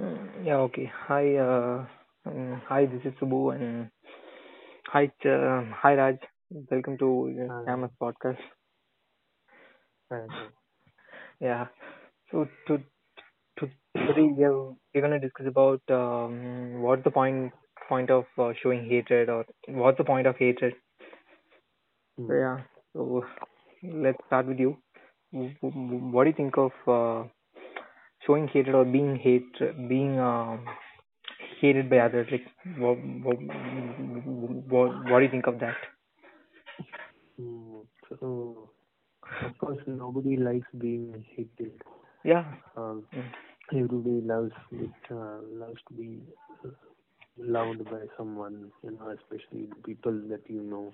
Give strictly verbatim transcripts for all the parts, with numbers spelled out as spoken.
Mm, Yeah, okay. Hi, uh, mm, hi, this is Subbu, and hi, Ch- uh, hi, Raj. Welcome to uh, Hi, Jamat's podcast. hi, hi. Yeah. So to, to today we are we're gonna discuss about um, what's the point point of uh, showing hatred, or what's the point of hatred. So Hmm. yeah. So let's start with you. W- w- What do you think of uh, showing hatred or being hate being um, hated by others? Like, what, what, what, what do you think of that? Hmm. So, of course, nobody likes being hated. Yeah. Um, Mm. Everybody loves it, uh, loves to be uh, loved by someone, you know, especially the people that you know,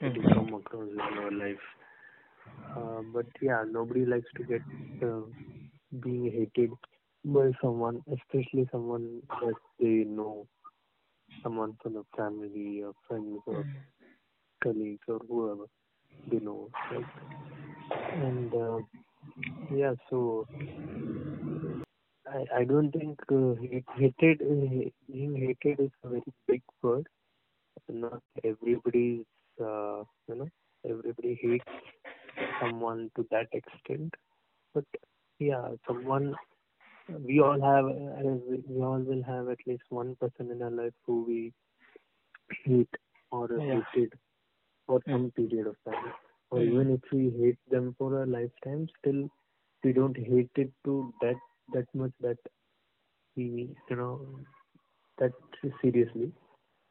that you Mm. come across in your life. Uh, but yeah, nobody likes to get uh, being hated by someone, especially someone that they know, someone from the family or friends or Mm. colleagues or whoever they know, right? And uh, yeah, so I, I don't think uh, hate, hated uh, being hated is a very big word. Not everybody's uh, you know everybody hates someone to that extent, but yeah, someone we all have uh, we all will have at least one person in our life who we hate or are Yeah. hated for Mm. some period of time, or Mm. even if we hate them for a lifetime, still we don't hate it to that that much that we you know that seriously,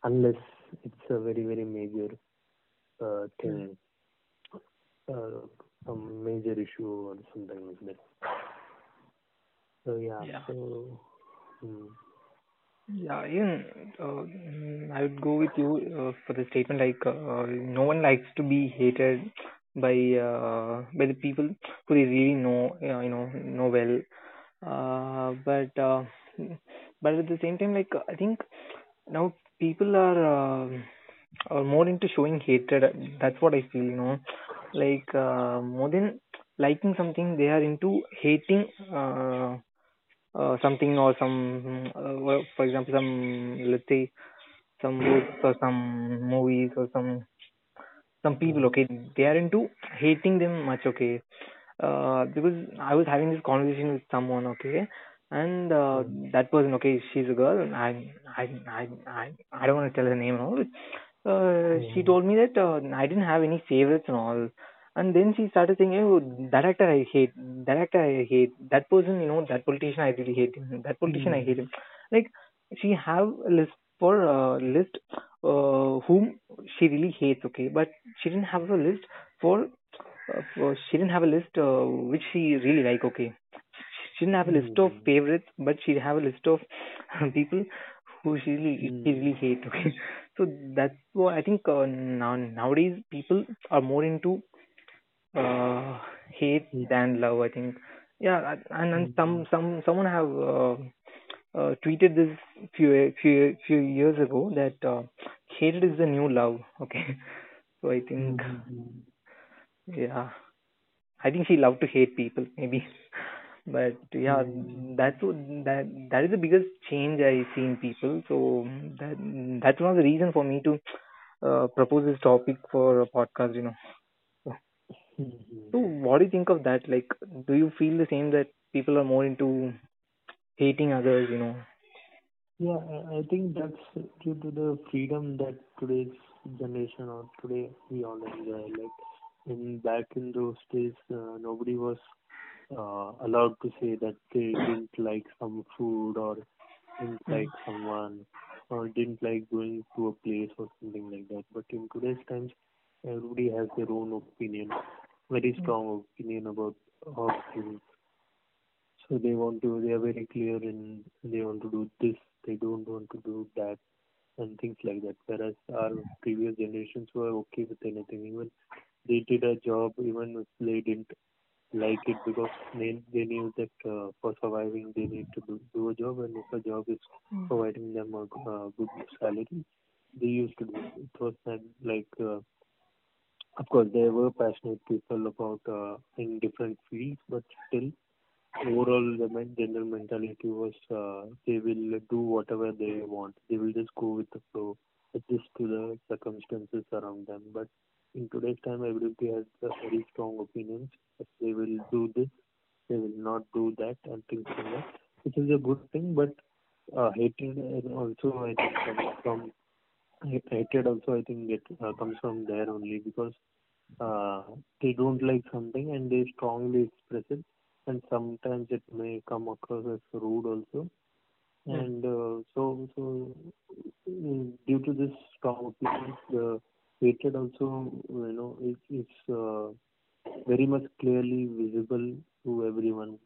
unless it's a very very major uh, Mm. thing, uh, some major issue or something like that. So yeah, Yeah. so mm, Yeah, even uh, mm, I would go with you uh, for the statement, like uh, no one likes to be hated by uh, by the people who they really know uh, you know know well. Uh, but uh, but at the same time, like I think now people are uh, are more into showing hatred. That's what I feel, you know, like uh, more than liking something, they are into hating. Uh, uh, something or some uh, well, for example, some, let's say, some books or some movies or some some people. mm, Okay, they are into hating them much. Okay, uh, because I was having this conversation with someone. Okay, and uh, mm, that person. Okay, she's a girl, and I I I I, I don't want to tell her name and all. Uh, she mm, told me that uh, I didn't have any favorites and all. And then she started saying, "Oh, that actor I hate, that actor I hate, that person, you know, that politician I really hate him, that politician I mm, hate him." Like, she have a list for uh, list uh, whom she really hates. Okay, but she didn't have a list for, uh, for she didn't have a list uh, which she really like. Okay, she didn't have a list of mm, favorites, but she have a list of people who she really, she mm, really hate. Okay, so that's what I think. Uh, now nowadays people are more into uh, hate mm, than love, I think. Yeah, a- and and some mm, some someone have uh, uh, tweeted this few few few years ago that uh, hatred is the new love. Okay, so I think mm, mm. yeah, I think she loved to hate people, maybe. But yeah, Mm, that's what, that that is the biggest change I see in people. So that that's one of the reason for me to uh, propose this topic for a podcast. You know. mm, So mm. what do you think of that? Like, do you feel the same that people are more into hating others? You know. Yeah, I I think that's due to the freedom that today's generation or today we all enjoy. Like in back in those days, uh, nobody was uh, allowed to say that they didn't like some food or didn't Mm. like someone or didn't like going to a place or something like that. But in today's times, everybody has their own opinion, very Mm. strong opinion about all things. So they want to, they are very clear in they want to do this, they don't want to do that, and things like that. Whereas our previous generations were okay with anything. Even they did a job, even if they didn't like it, because they, they knew that uh, for surviving they need to do, do a job, and if a job is providing them a g- uh, good salary, they used to do it. It was not like, uh, of course, there were passionate people about uh, in different fields, but still. overall the men, general mentality was uh, they will do whatever they want. They will just go with the flow, adjust to the circumstances around them. But in today's time, everybody has uh, very strong opinions. If they will do this, they will not do that, and things like that, which is a good thing. But uh, hatred also, I think, comes from hatred also, I think, it uh, comes from there only, because uh, they don't like something and they strongly express it, and sometimes it may come across as rude also. Yeah. And uh, so, so due to this strong opinion, the hatred also, you know, it, it's uh, very much clearly visible to everyone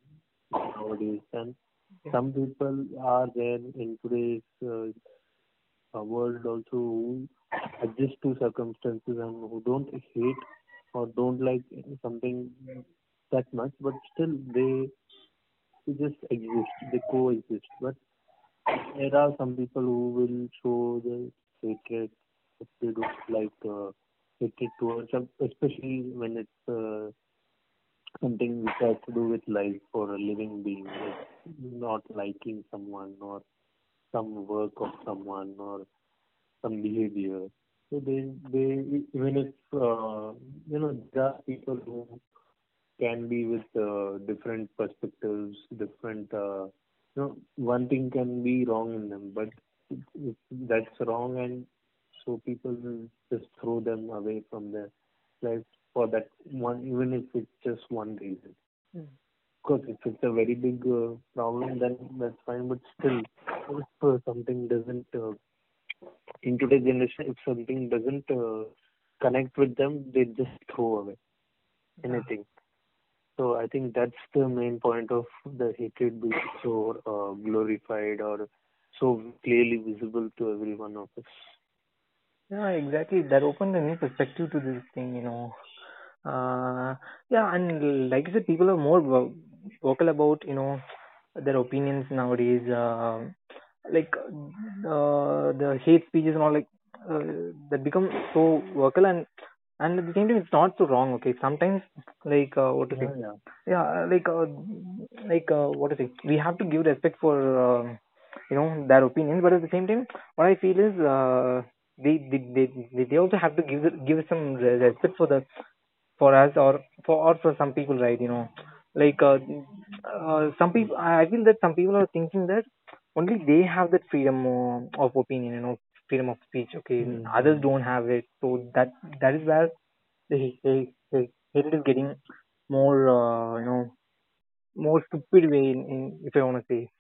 nowadays. And yeah, some people are there in today's uh, world also who adjust to circumstances and who don't hate or don't like something that much, but still they, they just exist, they coexist. But there are some people who will show the hatred, if they don't like uh, hatred towards, especially when it's uh, something which has to do with life or a living being, like not liking someone or some work of someone or some behavior. So they, they even if, uh, you know, there are people who can be with uh, different perspectives, different, uh, you know, one thing can be wrong in them, but if, if that's wrong, and so people will just throw them away from their life for that one, even if it's just one reason. Mm. Of course, if it's a very big uh, problem, then that's fine, but still, if uh, something doesn't, uh, in today's generation, if something doesn't uh, connect with them, they just throw away anything. Uh-huh. So I think that's the main point of the hatred being so uh, glorified or so clearly visible to every one of us. Yeah, exactly. That opened a new perspective to this thing, you know. Uh, yeah, and like I said, people are more vocal about, you know, their opinions nowadays. Uh, like uh, the hate speeches and all, like uh, that become so vocal, and And at the same time, it's not so wrong, okay? Sometimes, like, uh, what to yeah, say? Yeah, yeah like, uh, like uh, what to say? We have to give respect for, uh, you know, their opinions. But at the same time, what I feel is uh, they, they they they also have to give give some respect for the for us or for or for some people, right? You know, like uh, uh, some people. I feel that some people are thinking that only they have that freedom of opinion, you know, freedom of speech, okay? Mm-hmm. Others don't have it, so that that is where the hatred is getting more, uh, you know, more stupid way, in, in if I want to say.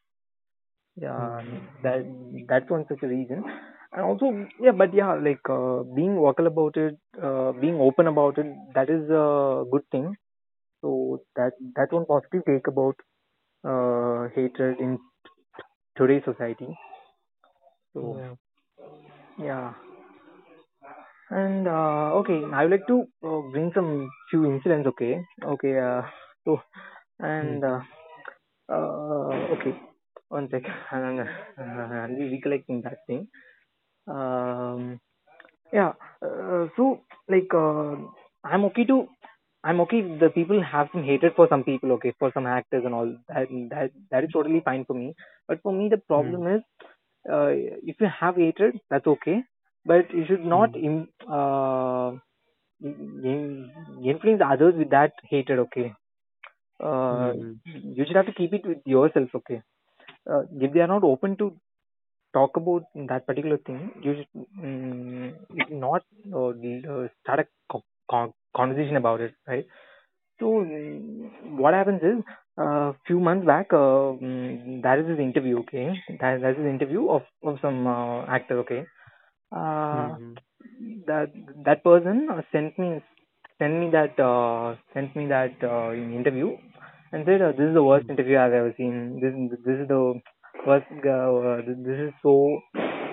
Yeah, mm-hmm. that that's one such a reason. And also, yeah, but yeah, like uh, being vocal about it, uh, being open about it, that is a good thing. So that that's one positive take about uh, hatred in today's society. So. Yeah. Yeah, and uh, okay, I would like to uh, bring some few incidents. Okay, okay. Uh, so, and uh, uh, okay, one sec. I'm, I'm recollecting that thing. Um, yeah. Uh, so, like, uh, I'm okay to. I'm okay if the people have some hatred for some people, okay, for some actors and all. That that that is totally fine for me. But for me, the problem mm. is. Uh, if you have hatred, that's okay, but you should not mm. im- uh, in- influence others with that hatred, okay? Uh, mm. You should have to keep it with yourself, okay? Uh, if they are not open to talk about that particular thing, you should um, not uh, start a co- co- conversation about it, right? So, what happens is, a uh, few months back, uh, there is this interview, okay? There, there's this interview of, of some uh, actor, okay? Uh, mm-hmm. That that person sent me sent me that uh, sent me that uh, interview and said, uh, "This is the worst mm-hmm. interview I've ever seen. This this is the worst. Uh, this is so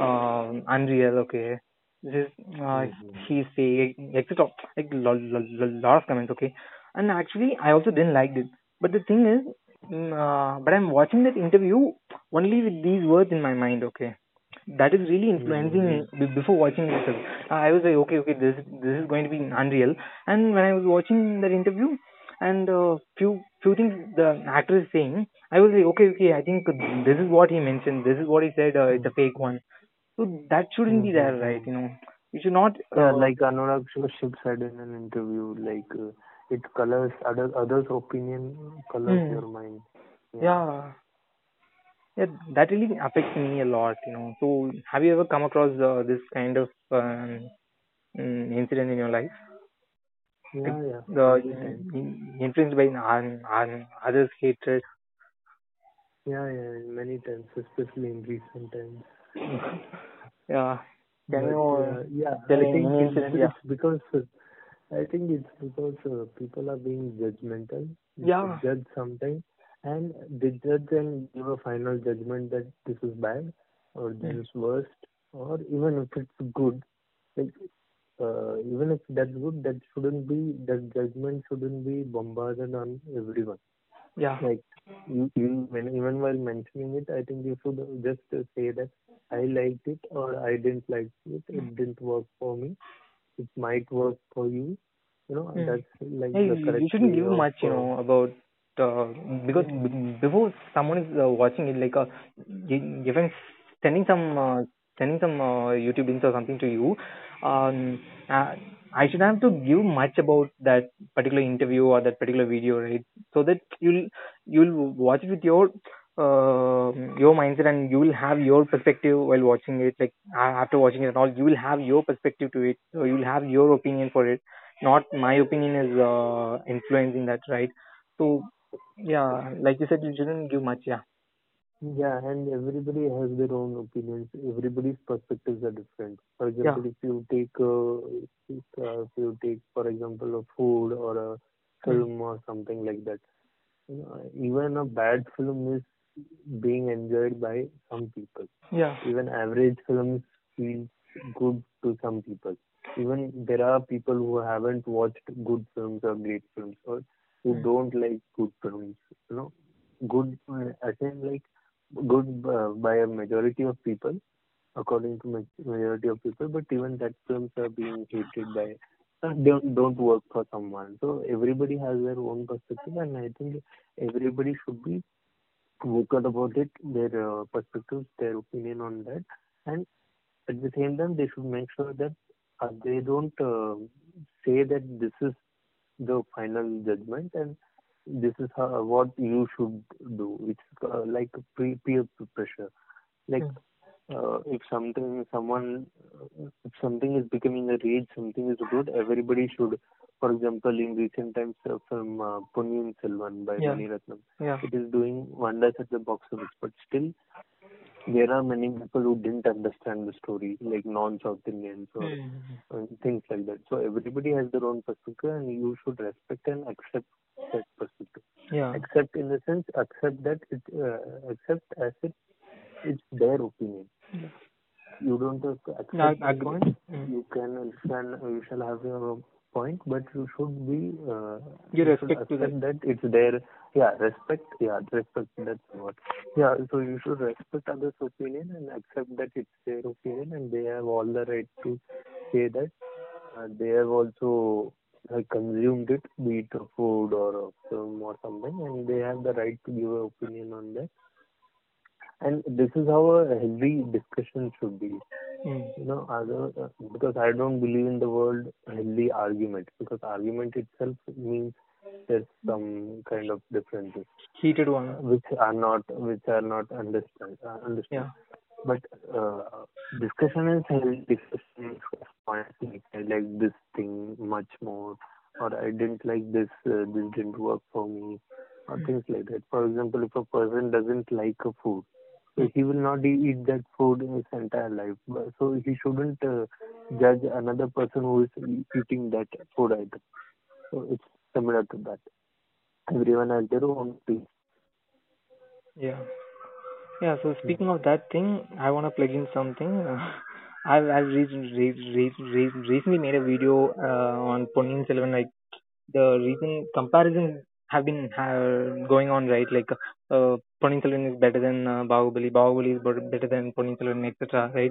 uh, unreal, okay? This uh, mm-hmm. he's fake, et cetera" Like a lot, lot, lot of comments, okay? And actually, I also didn't like it. But the thing is, uh, but I'm watching that interview only with these words in my mind, okay? That is really influencing mm-hmm. me before watching this. I was like, okay, okay, this this is going to be unreal. And when I was watching that interview, and uh, few few things the actor is saying, I will say, okay, okay, I think this is what he mentioned, this is what he said, uh, it's a fake one. So that shouldn't be there, right? You know, you should not. Uh, yeah, like Anurag Shib said in an interview, like uh, it colors other others' opinion, colors mm. your mind. Yeah. yeah. Yeah, that really affects me a lot, you know. So, have you ever come across uh, this kind of um, incident in your life? Yeah, like, yeah. The yeah. influenced by an, an others' hatred. Yeah, yeah, many times, especially in recent times. yeah. Can but, you uh, yeah, tell me an incident? It's yeah. because uh, I think it's because uh, people are being judgmental. They yeah. Judge sometimes. And they judge and give a final judgment that this is bad or this mm. is worst, or even if it's good, like uh, even if that's good, that shouldn't be, that judgment shouldn't be bombarded on everyone. Yeah. Like you, you when, even while mentioning it, I think you should just say that I liked it or I didn't like it. Mm. It didn't work for me. It might work for you. You know, mm. that's like hey, the correct. You shouldn't give much, you know, about. Uh, because b- before someone is uh, watching it, like uh, if I'm sending some uh, sending some uh, YouTube links or something to you, um, uh, I should have to give much about that particular interview or that particular video, right? So that you'll you'll watch it with your uh, your mindset, and you will have your perspective while watching it. Like after watching it and all, you will have your perspective to it. So you'll have your opinion for it. Not my opinion is uh, influencing that, right? So. Yeah, like you said, you shouldn't give much, yeah. Yeah, and everybody has their own opinions. Everybody's perspectives are different. For example, yeah. if you take, uh, if you take, for example, a food or a film mm. or something like that, you know, even a bad film is being enjoyed by some people. Yeah. Even average films feel good to some people. Even there are people who haven't watched good films or great films, or who mm. don't like good films, you know, good, I think like good uh, by a majority of people, according to ma- majority of people, but even that films are being hated by, uh, don't, don't work for someone. So everybody has their own perspective, and I think everybody should be vocal about it, their uh, perspectives, their opinion on that, and at the same time, they should make sure that uh, they don't uh, say that this is the final judgment and this is how, what you should do. It's uh, like pre- peer pressure. Like yeah. uh, if something, someone, if something is becoming a rage, something is good, everybody should. For example, in recent times, uh, from uh, Ponniyin Selvan by yeah. Maniratnam, yeah. it is doing wonders at the box office, but still there are many people who didn't understand the story, like non-South Indians or mm-hmm. things like that. So everybody has their own perspective, and you should respect and accept that perspective. Yeah. Accept in the sense, accept that it, uh, accept as it, it's their opinion. Yeah. You don't have to accept no, that point. Mm-hmm. You can understand. You shall have your point, but you should be. Uh, you, you respect to that. that it's their. Yeah, respect. Yeah, respect. That's what. Yeah, so you should respect others' opinion and accept that it's their opinion, and they have all the right to say that. Uh, they have also uh, consumed it, be it a food or a film or something, and they have the right to give an opinion on that. And this is how a healthy discussion should be. Mm. You know, other, because I don't believe in the word healthy argument, because argument itself means there's some kind of differences, heated one, which are not, which are not understand, uh, understand. Yeah. But uh, discussion is healthy. Discussion is I like this thing much more, or I didn't like this. Uh, this didn't work for me, or mm. things like that. For example, if a person doesn't like a food, so he will not eat that food in his entire life. So he shouldn't uh, judge another person who is eating that food item. So it's similar to that. Everyone has their own taste. Yeah. Yeah, so speaking of that thing, I want to plug in something. Uh, I've, I've recently, recently, recently made a video uh, on Ponniyin Selvan. Like, the recent comparison have been uh, going on, right? Like, uh, Ponniyin Selvan is better than uh, Bahubali, Bahubali is better than Ponniyin Selvan, et cetera, right?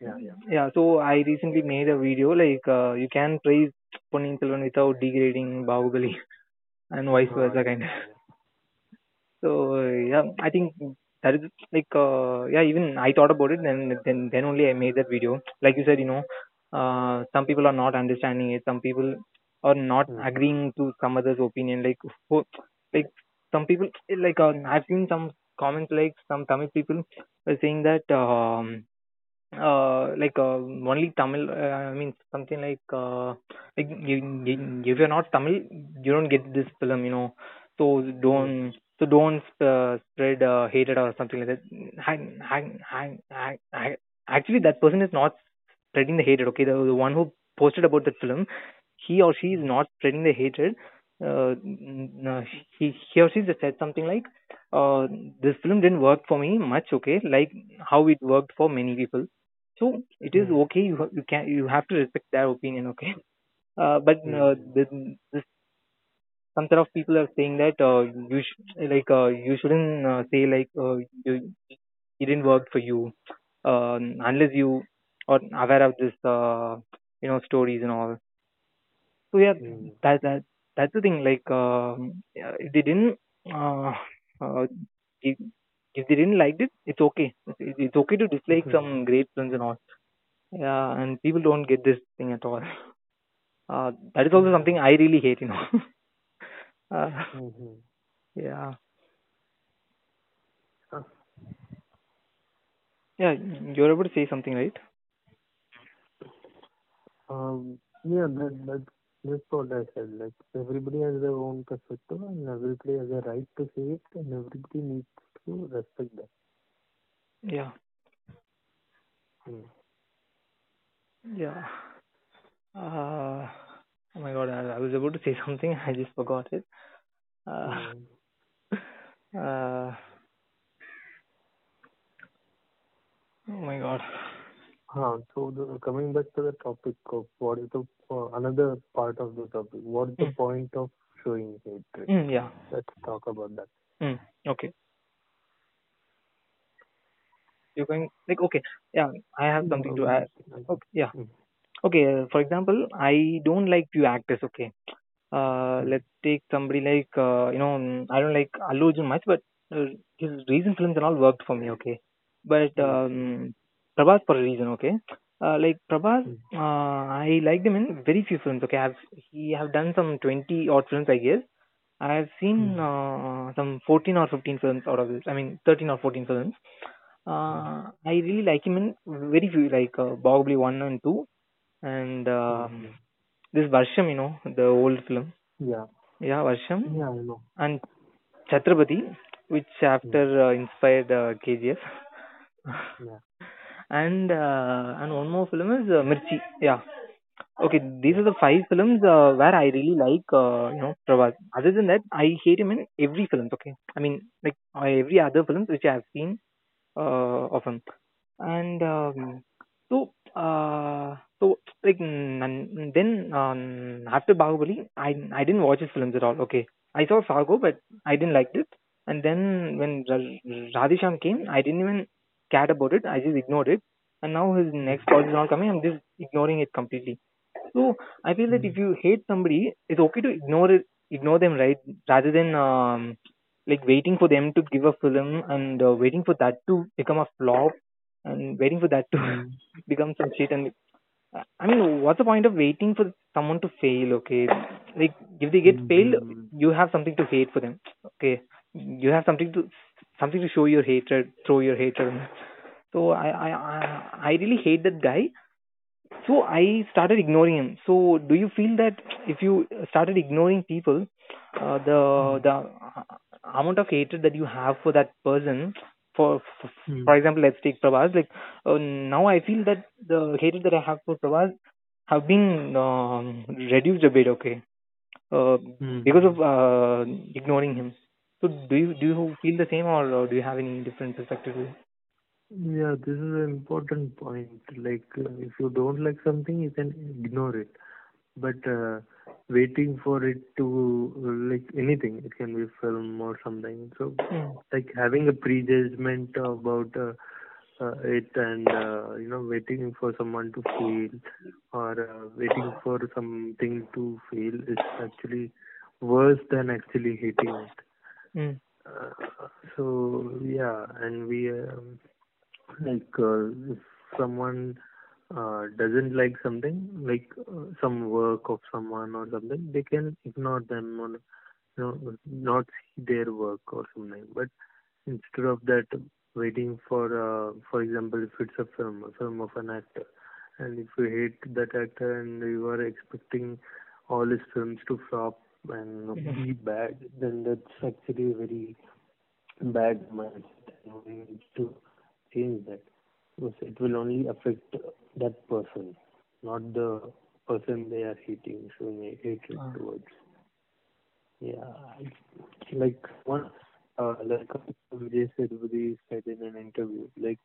Yeah, yeah. Yeah, so I recently made a video, like, uh, you can praise Ponniyin Selvan without degrading Bahubali and vice versa kind of. So yeah, I think that is like uh, yeah. Even I thought about it, then then then only I made that video. Like you said, you know, uh, some people are not understanding it. Some people are not mm. agreeing to some other's opinion. Like who, like some people like uh, I've seen some comments like some Tamil people were saying that um, uh, like uh, only Tamil. Uh, I mean something like uh, like you, you, if you're not Tamil, you don't get this film. You know, so don't. So don't uh, spread uh, hatred or something like that. I, I, I, I, I, actually, that person is not spreading the hatred. Okay, the, the one who posted about that film, he or she is not spreading the hatred. Uh, no, he, he or she just said something like, uh, "This film didn't work for me much." Okay, like how it worked for many people. So it is okay. You you can you have to respect their opinion. Okay, uh, but uh, this. this some sort of people are saying that uh, you sh like uh, you shouldn't uh, say like uh, you, it didn't work for you uh, unless you are aware of this uh, you know stories and all. So yeah, mm. that that that's the thing. Like uh, if they didn't uh, uh, if, if they didn't like it, it's okay. It's, it's okay to dislike mm. some great films and all. Yeah, and people don't get this thing at all. Uh, that is also something I really hate. You know. Uh, mm-hmm. Yeah. Huh. Yeah, you're about to say something, right? Um. Yeah, that that that's what I said. Like everybody has their own perspective, and everybody has a right to say it, and everybody needs to respect that. Yeah. Hmm. Yeah. Uh. Oh my god, I, I was about to say something, I just forgot it. Uh, uh, oh my god. Huh, so, the, coming back to the topic of what is the uh, another part of the topic, what is mm. the point of showing hatred? Mm, yeah. Let's talk about that. Mm, okay. You're going, like, okay, yeah, I have something to add. Okay, yeah. Mm. Okay, uh, for example, I don't like few actors. Okay, uh, let's take somebody like uh, you know I don't like Allu Arjun much, but uh, his recent films and all worked for me. Okay, but um, Prabhas for a reason. Okay, uh, like Prabhas, uh, I liked him in very few films. Okay, I've he have done some twenty odd films, I guess. I've seen uh, some fourteen or fifteen films out of this. I mean, thirteen or fourteen films. Uh, I really like him in very few, like uh, Bahubali one and two. And uh, mm-hmm. this Varsham, you know, the old film. Yeah. Yeah, Varsham. Yeah, I know. And Chhatrapati, which after uh, inspired uh, K G F. Yeah. And uh, and one more film is uh, Mirchi. Yeah. Okay, these are the five films uh, where I really like, uh, you know, Prabhas. Other than that, I hate him in every film. Okay. I mean, like every other film which I have seen uh, of him. And um, so. Uh, so like then um, after Bahubali, I I didn't watch his films at all. Okay, I saw Saaho, but I didn't like it. And then when Radhe Shyam came, I didn't even care about it. I just ignored it. And now his next project is not coming. I'm just ignoring it completely. So I feel that if you hate somebody, it's okay to ignore it, ignore them, right? Rather than um, like waiting for them to give a film and uh, waiting for that to become a flop. And waiting for that to become some shit. And I mean, what's the point of waiting for someone to fail? Okay, like if they get failed, you have something to hate for them. Okay, you have something to something to show your hatred, throw your hatred. So I I I, I really hate that guy. So I started ignoring him. So do you feel that if you started ignoring people, uh, the the amount of hatred that you have for that person? For for, hmm. for example, let's take Prabhas. Like uh, now, I feel that the hatred that I have for Prabhas have been um, reduced a bit, okay, uh, hmm. because of uh, ignoring him. So, do you do you feel the same, or, or do you have any different perspective? Yeah, this is an important point. Like, if you don't like something, you can ignore it. But uh, waiting for it to, like anything, it can be film or something. So, mm. like having a prejudgment about uh, uh, it and uh, you know waiting for someone to fail or uh, waiting for something to fail is actually worse than actually hating it. Mm. Uh, so yeah, and we um, like uh, if someone uh, doesn't like something, like uh, some work of someone or something, they can ignore them or you know not see their work or something. But instead of that, waiting for, uh, for example, if it's a film, a film of an actor, and if you hate that actor and you are expecting all his films to flop and mm-hmm. be bad, then that's actually very bad mindset. We need to change that. Because it will only affect that person, not the person they are hating, showing hatred uh-huh. towards. Yeah, it's like one. Uh, like Vijay said, Vijay said in an interview, like,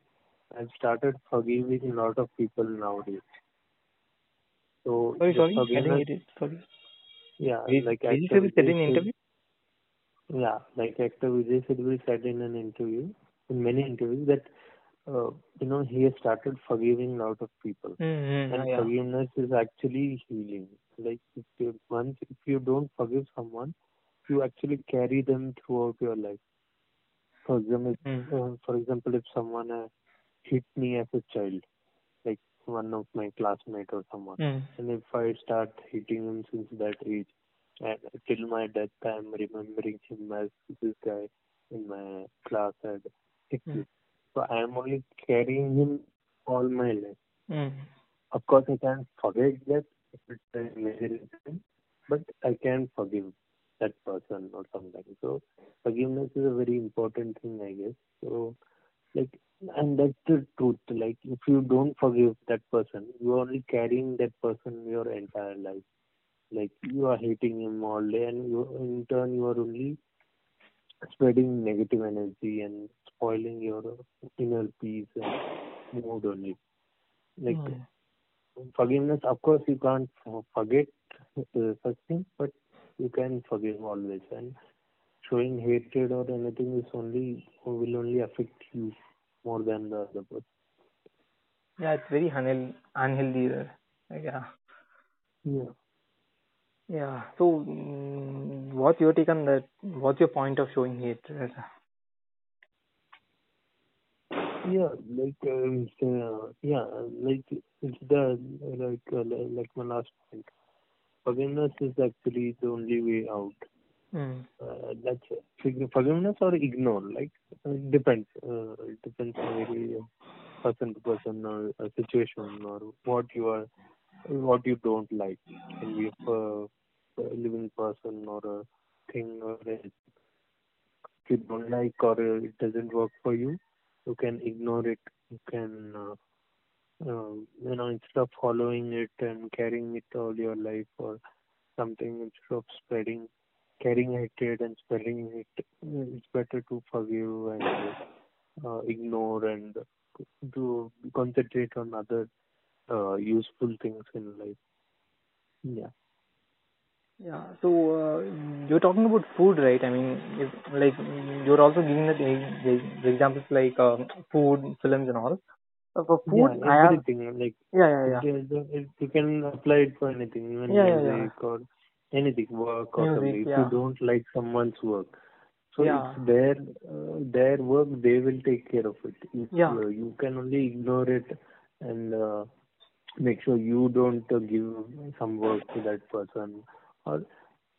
I've started forgiving a lot of people nowadays. So, sorry, sorry, I didn't get it. Sorry. Yeah, did, like did actor Vijay said in an interview? Yeah, like actor Vijay Sidhu said in an interview, in many interviews, that, uh, you know, he has started forgiving a lot of people. Mm-hmm, and yeah. forgiveness is actually healing. Like, if you, once, if you don't forgive someone, you actually carry them throughout your life. For example, mm. uh, for example, if someone uh, hit me as a child, like one of my classmates or someone, mm. and if I start hitting him since that age, and till my death, I'm remembering him as this guy in my class had hit me. Mm. So I'm only carrying him all my life. Mm. Of course, I can't forget that if it's a major incident, but I can forgive that person or something. So forgiveness is a very important thing, I guess. So like, and that's the truth. Like, if you don't forgive that person, you are only carrying that person your entire life. Like, you are hating him all day, and you, in turn, you are only spreading negative energy and spoiling your inner peace and mood only. Like, mm. forgiveness, of course, you can't forget uh, such things, but you can forgive always, and showing hatred or anything is only will only affect you more than the other person. Yeah, it's very unhealthy. unhealthy yeah. Yeah. Yeah. So, what's your take on that? What's your point of showing hatred? Yeah, like um, uh, yeah, like it's the like uh, like my last point. Forgiveness is actually the only way out. Mm. Uh, that's it. Forgiveness or ignore, like it depends. Uh, it depends on every person to person or a situation or what you are, what you don't like. It can be a, a living person or a thing or anything. If you don't like or it doesn't work for you, you can ignore it. You can. Uh, Uh, you know, instead of following it and carrying it all your life or something, instead of spreading, carrying hatred and spreading it, it's better to forgive and uh, ignore and to concentrate on other uh, useful things in life. Yeah. Yeah. So uh, you're talking about food, right? I mean, if, like you're also giving the, the examples like uh, food, films, and all. For food, yeah, I everything have... like yeah, yeah, yeah. It, it, you can apply it for anything, even yeah, music yeah. or anything, work or music, something. Yeah. If you don't like someone's work, so yeah. it's their uh, their work, they will take care of it. If, yeah. uh, you can only ignore it and uh, make sure you don't uh, give some work to that person or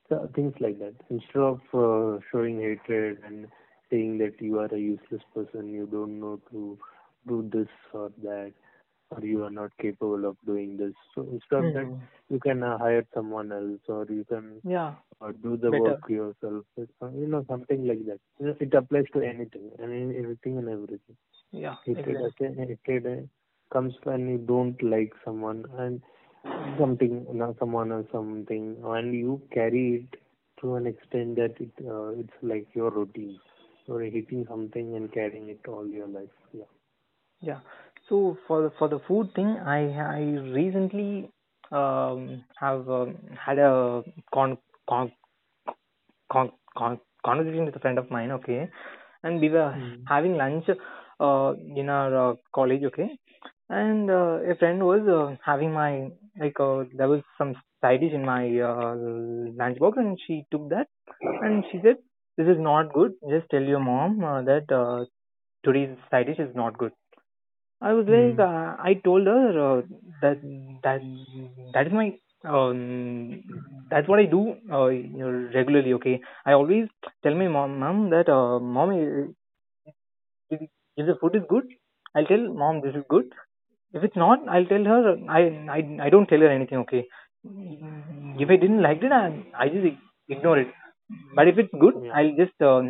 uh, things like that. Instead of uh, showing hatred and saying that you are a useless person, you don't know to do this or that, or you are not capable of doing this. So instead of mm. that, you can uh, hire someone else, or you can yeah. or do the Better. work yourself. You know, something like that. You know, it applies to anything, and everything and everything. Yeah, it, exactly. it, it, it comes when you don't like someone and something, you know, someone or something, and you carry it to an extent that it uh, it's like your routine. You're hitting something and carrying it all your life. Yeah. Yeah, so for the, for the food thing, I I recently um, have um, had a con, con, con, con, conversation with a friend of mine, okay, and we were mm. having lunch uh, in our uh, college, okay. And uh, a friend was uh, having my like uh, there was some side dish in my uh, lunchbox, and she took that and she said, "This is not good. Just tell your mom uh, that uh, today's side dish is not good." I was like, Mm. uh, I told her uh, that that that is my um, that's what I do uh, you know, regularly. Okay, I always tell my mom, mom that uh, mom, i- if, if the food is good, I'll tell mom this is good. If it's not, I'll tell her I I I don't tell her anything. Okay, if I didn't like it, I I just ig- ignore it. But if it's good, Yeah. I'll just um,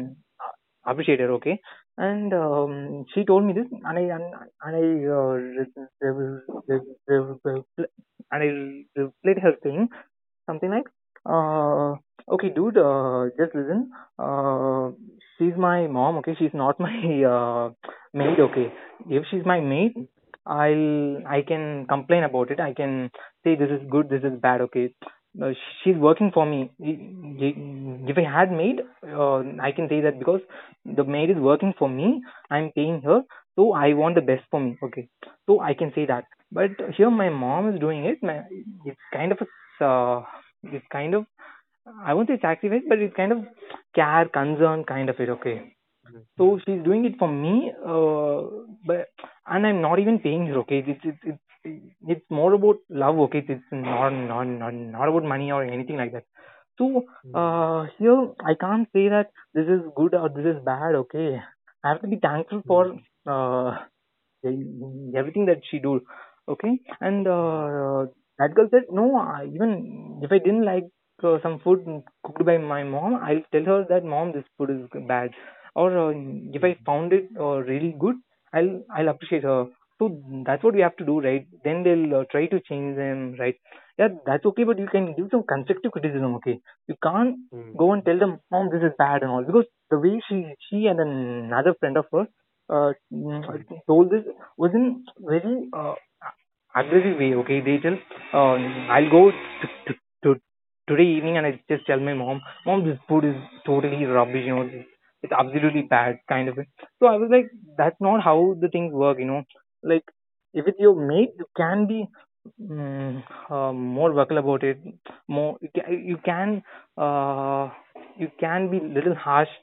appreciate her. Okay. And um, she told me this, and I and, and I uh, re- re- re- re- re- and I replayed her thing, something like, uh, "Okay, dude, uh, just listen. Uh, she's my mom. Okay, she's not my uh, maid. Okay, if she's my maid, I'll I can complain about it. I can say this is good, this is bad. Okay, uh, she's working for me. If I had maid, uh, I can say that because the maid is working for me. I'm paying her, so I want the best for me. Okay, so I can say that. But here my mom is doing it. My, it's kind of a, uh, it's kind of, I won't say sacrifice, but it's kind of care, concern, kind of it. Okay, so she's doing it for me, uh, but and I'm not even paying her. Okay, it's it's it's, it's more about love. Okay, it's it's not not not not about money or anything like that. So uh, here I can't say that this is good or this is bad. Okay, I have to be thankful for uh, everything that she do. Okay, and uh, that girl said, "No, I, even if I didn't like uh, some food cooked by my mom, I'll tell her that mom, this food is bad. Or uh, if I found it uh, really good, I'll I'll appreciate her." So that's what we have to do, right? Then they'll uh, try to change them, right? Yeah, that's okay, but you can give some constructive criticism, okay? You can't go and tell them, "Mom, this is bad" and all, because the way she she and another friend of hers uh, told this was in very uh, aggressive way. Okay, they tell, uh, "I'll go to, to, to today evening and I just tell my mom, mom, this food is totally rubbish. You know, this- it's absolutely bad," kind of. So I was like, that's not how the things work. You know, like if it's your mate, you can be mm, uh, more vocal about it. More you ca- you can uh, you can be little harsh,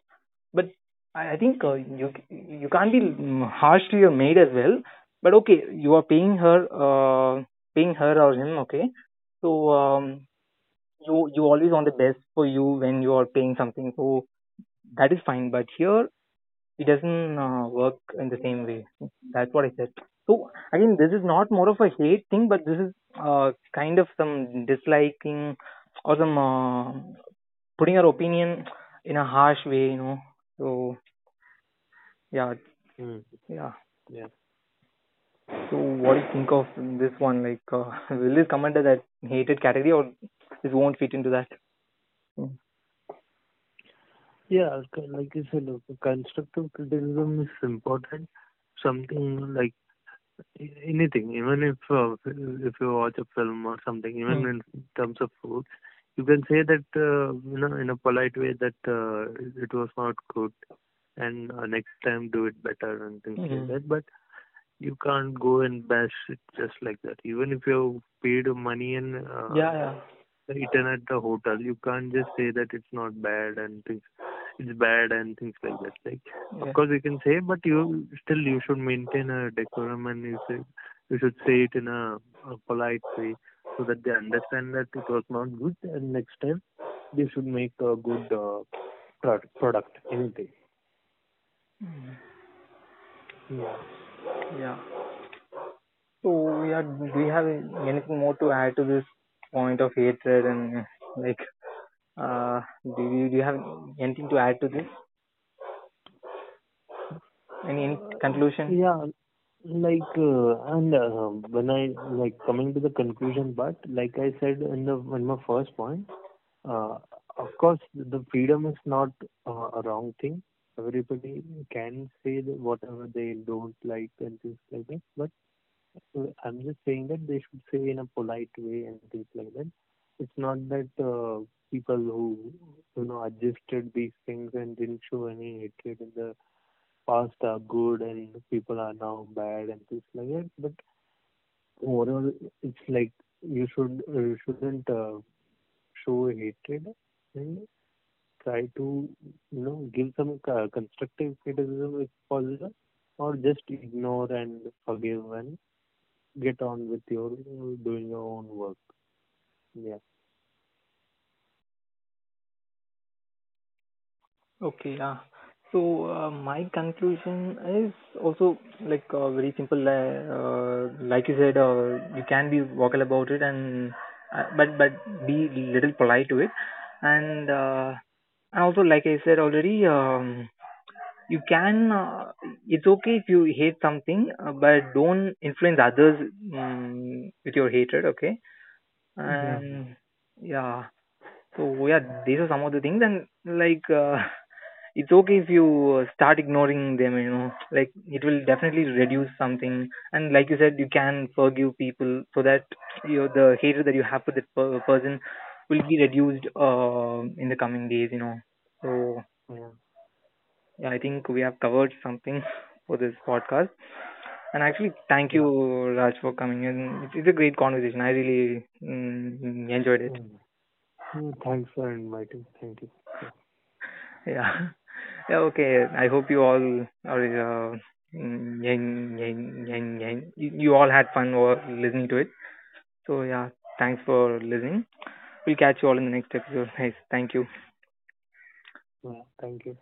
but I I think uh, you you can't be mm, harsh to your maid as well. But okay, you are paying her, uh, paying her or him. Okay, so um, you you always want the best for you when you are paying something. So that is fine. But here it doesn't uh, work in the same way. That's what I said. So again, this is not more of a hate thing, but this is uh, kind of some disliking or some uh, putting our opinion in a harsh way, you know. So yeah, yeah. Yeah. So what do you think of this one? Like, uh, will this come under that hated category, or this won't fit into that? Mm. Yeah, c- like you said, look, constructive criticism is important. Something like a- anything, even if uh, if you watch a film or something, even Mm. in terms of food, you can say that uh, you know in a polite way that uh, it was not good, and uh, next time do it better and things like Mm. that. But you can't go and bash it just like that. Even if you paid money and uh, Yeah, yeah. eaten at the hotel, you can't just say that it's not bad and things it's bad and things like that. Like, of Yeah. course you can say, but you still you should maintain a decorum, and you should you should say it in a, a polite way so that they understand that it was not good, and next time they should make a good uh, product, product anything. Mm. Yeah. Yeah. So we are. Do you have anything more to add to this point of hatred and like? Uh, do you do you have anything to add to this? Any any Uh, conclusion? Yeah, like uh, and uh, when I like coming to the conclusion part, like I said in the in my first point, uh, of course the freedom is not uh, a wrong thing. Everybody can say that whatever they don't like and things like that. But uh, I'm just saying that they should say in a polite way and things like that. It's not that uh, people who you know adjusted these things and didn't show any hatred in the past are good and you know, people are now bad and things like that. But overall, it's like you should you shouldn't uh, show hatred and try to you know give some uh, constructive criticism if possible, or just ignore and forgive and get on with your doing your own work. Yeah. Okay. Yeah. So uh, my conclusion is also like uh, very simple. Uh, like you said, uh, you can be vocal about it, and uh, but but be little polite to it, and uh, and also like I said already, um, you can. Uh, it's okay if you hate something, uh, but don't influence others um, with your hatred. Okay, and yeah. yeah. So yeah, these are some of the things, and like. Uh, It's okay if you start ignoring them, you know, like it will definitely reduce something. And like you said, you can forgive people so that you know, the hatred that you have for that per- person will be reduced uh, in the coming days, you know. So, yeah. yeah, I think we have covered something for this podcast. And actually, thank you, Raj, for coming in. It's, it's a great conversation. I really mm, enjoyed it. Thanks for inviting. Thank you. Yeah. Yeah, okay. I hope you all are, uh, you all had fun listening to it. So yeah, thanks for listening. We'll catch you all in the next episode. Guys, thank you. Yeah, thank you.